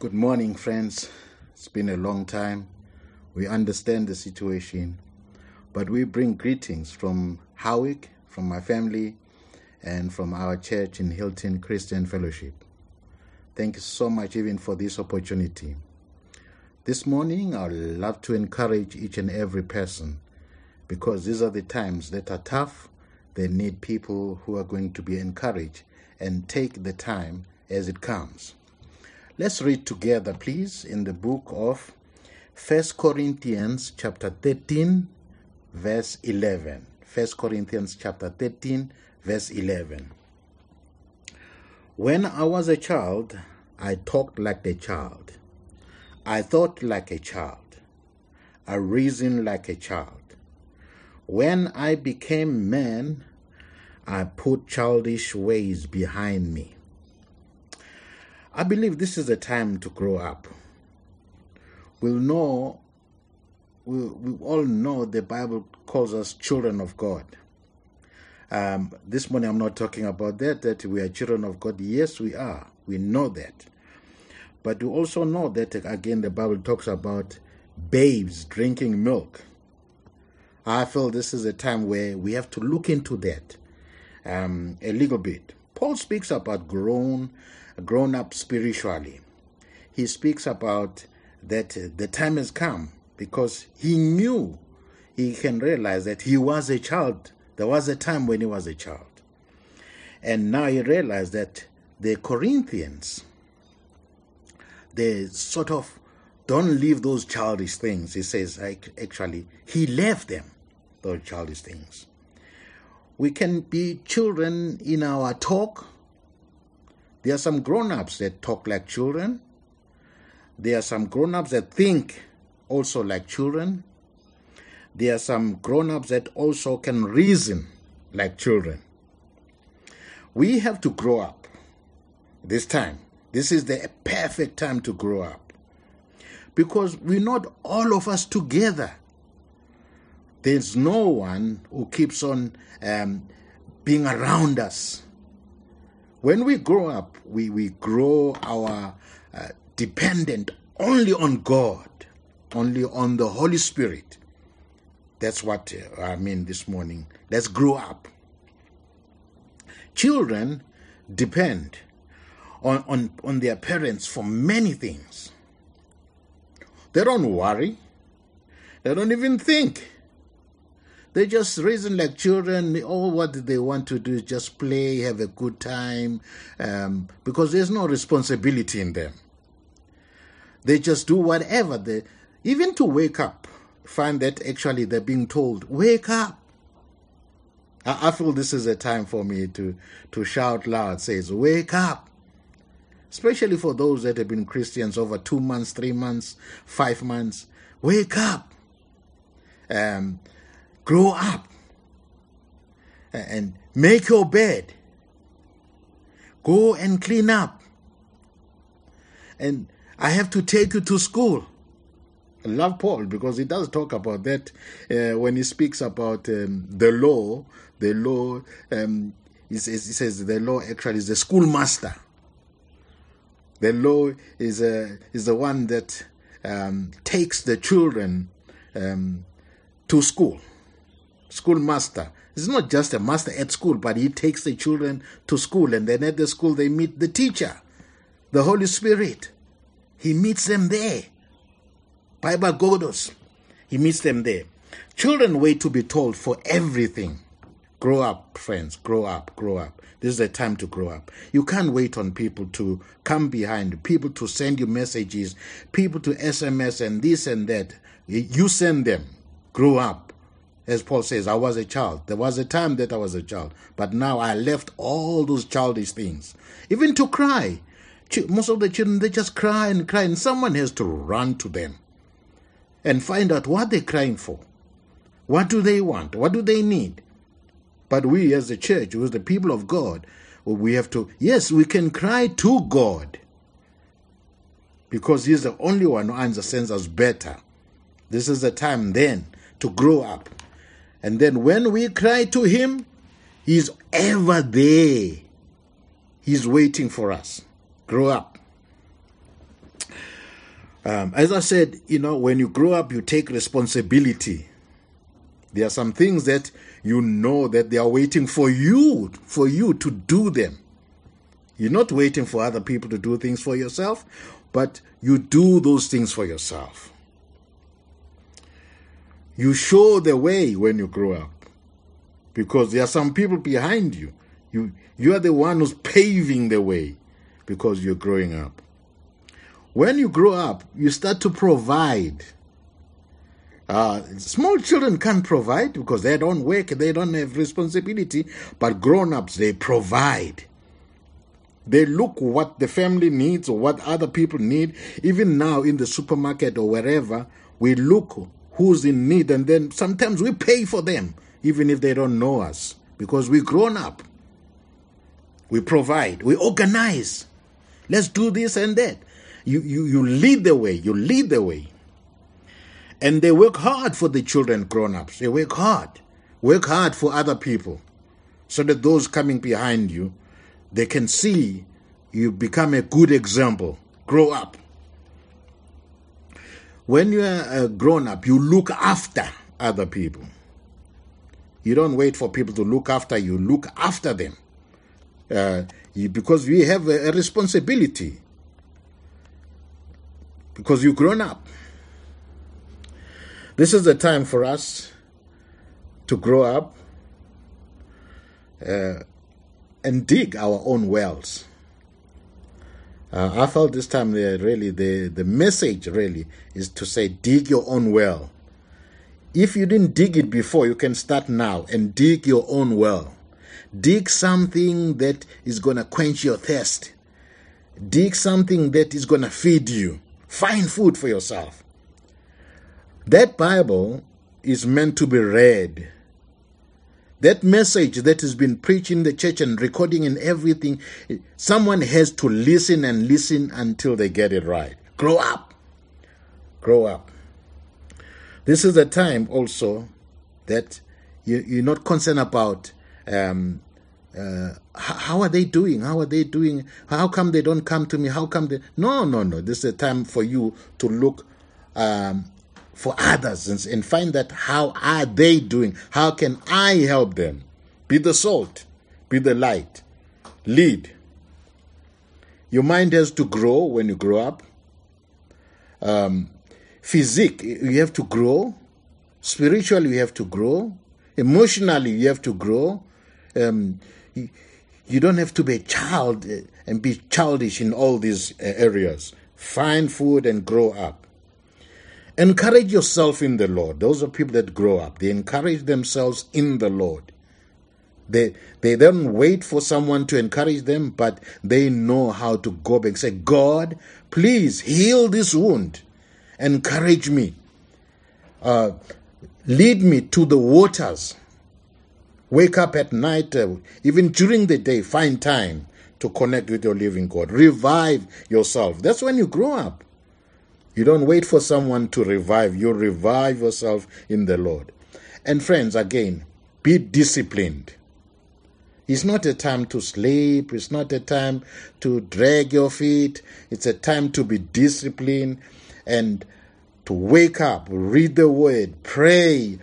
Good morning, friends. It's been a long time. We understand the situation, but we bring greetings from Howick, from my family, and from our church in Hilton Christian Fellowship. Thank you so much even for this opportunity. This morning, I would love to encourage each and every person, because these are the times that are tough. They need people who are going to be encouraged and take the time as it comes. Let's read together, please, in the book of 1 Corinthians chapter 13, verse 11. 1 Corinthians chapter 13, verse 11. When I was a child, I talked like a child. I thought like a child. I reasoned like a child. When I became man, I put childish ways behind me. I believe this is a time to grow up. We all know the Bible calls us children of God. This morning I'm not talking about that we are children of God. Yes, we are. We know that. But we also know that, again, the Bible talks about babes drinking milk. I feel this is a time where we have to look into that a little bit. Paul speaks about grown up spiritually. He speaks about that the time has come, because he knew, he can realize that he was a child. There was a time when he was a child. And now he realized that the Corinthians, they sort of don't leave those childish things. He says, actually, he left them, those childish things. We can be children in our talk. There are some grown-ups that talk like children. There are some grown-ups that think also like children. There are some grown-ups that also can reason like children. We have to grow up this time. This is the perfect time to grow up, because we're not all of us together. There's no one who keeps on being around us. When we grow up, we grow our dependent only on God, only on the Holy Spirit. That's what I mean this morning. Let's grow up. Children depend on their parents for many things. They don't worry. They don't even think. They just reason like children. All what they want to do is just play, have a good time, because there's no responsibility in them. They just do whatever they, even to wake up, find that actually they're being told, wake up. I feel this is a time for me to shout loud, says, wake up. Especially for those that have been Christians over 2 months, 3 months, 5 months, wake up. Grow up and make your bed. Go and clean up. And I have to take you to school. I love Paul, because he does talk about that when he speaks about the law. The law, he says the law actually is the schoolmaster. The law is the one that takes the children to school. Schoolmaster. It's not just a master at school, but he takes the children to school, and then at the school they meet the teacher, the Holy Spirit. He meets them there. Bible Godos. He meets them there. Children wait to be told for everything. Grow up, friends. Grow up. Grow up. This is the time to grow up. You can't wait on people to come behind, people to send you messages, people to SMS and this and that. You send them. Grow up. As Paul says, I was a child. There was a time that I was a child. But now I left all those childish things. Even to cry. Most of the children, they just cry and cry. And someone has to run to them and find out what they're crying for. What do they want? What do they need? But we as the church, as the people of God, we have to, yes, we can cry to God, because He's the only one who understands us better. This is the time then to grow up. And then when we cry to Him, He's ever there. He's waiting for us. Grow up. As I said, when you grow up, you take responsibility. There are some things that you know that they are waiting for you to do them. You're not waiting for other people to do things for yourself, but you do those things for yourself. You show the way when you grow up, because there are some people behind you. You are the one who's paving the way because you're growing up. When you grow up, you start to provide. Small children can't provide because they don't work, they don't have responsibility, but grown-ups, they provide. They look what the family needs or what other people need. Even now in the supermarket or wherever, we look who's in need, and then sometimes we pay for them, even if they don't know us, because we're grown up. We provide, we organize. Let's do this and that. You lead the way, you lead the way. And they work hard for the children, grown-ups. They work hard for other people, so that those coming behind you, they can see you become a good example. Grow up. When you are a grown-up, you look after other people. You don't wait for people to look after you. Look after them, because we have a responsibility, because you've grown up. This is the time for us to grow up and dig our own wells. I felt this time that really the message really is to say, dig your own well. If you didn't dig it before, you can start now and dig your own well. Dig something that is going to quench your thirst. Dig something that is going to feed you. Find food for yourself. That Bible is meant to be read. That message that has been preached in the church and recording and everything, someone has to listen and listen until they get it right. Grow up. Grow up. This is a time also that you're not concerned about how are they doing? How are they doing? How come they don't come to me? How come they... No. This is a time for you to look... for others and find out how are they doing? How can I help them? Be the salt, be the light, lead. Your mind has to grow when you grow up. Physique, you have to grow. Spiritually, you have to grow. Emotionally, you have to grow. You don't have to be a child and be childish in all these areas. Find food and grow up. Encourage yourself in the Lord. Those are people that grow up. They encourage themselves in the Lord. They don't wait for someone to encourage them, but they know how to go back and say, God, please heal this wound. Encourage me. Lead me to the waters. Wake up at night, even during the day, find time to connect with your living God. Revive yourself. That's when you grow up. You don't wait for someone to revive. You revive yourself in the Lord. And friends, again, be disciplined. It's not a time to sleep. It's not a time to drag your feet. It's a time to be disciplined and to wake up, read the word, pray.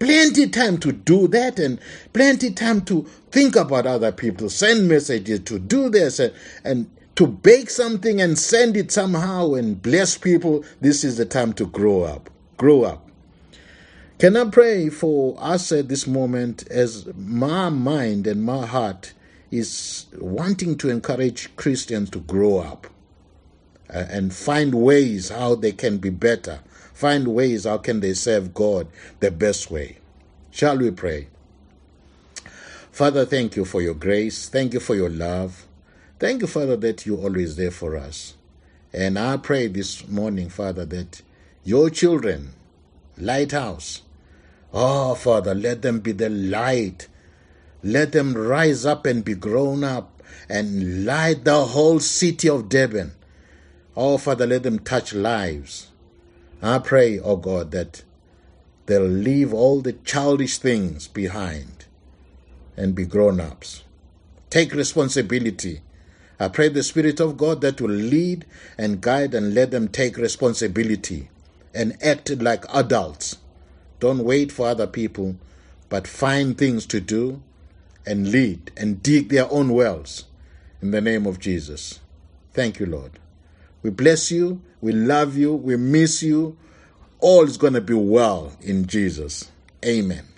Plenty time to do that and plenty time to think about other people, send messages, to do this and to bake something and send it somehow and bless people. This is the time to grow up. Grow up. Can I pray for us at this moment, as my mind and my heart is wanting to encourage Christians to grow up and find ways how they can be better. Find ways how can they serve God the best way. Shall we pray? Father, thank you for your grace. Thank you for your love. Thank you, Father, that you're always there for us. And I pray this morning, Father, that your children, Lighthouse, Father, let them be the light. Let them rise up and be grown up and light the whole city of Deben. Father, let them touch lives. I pray, God, that they'll leave all the childish things behind and be grown-ups. Take responsibility. I pray the Spirit of God that will lead and guide and let them take responsibility and act like adults. Don't wait for other people, but find things to do and lead and dig their own wells in the name of Jesus. Thank you, Lord. We bless you. We love you. We miss you. All is going to be well in Jesus. Amen.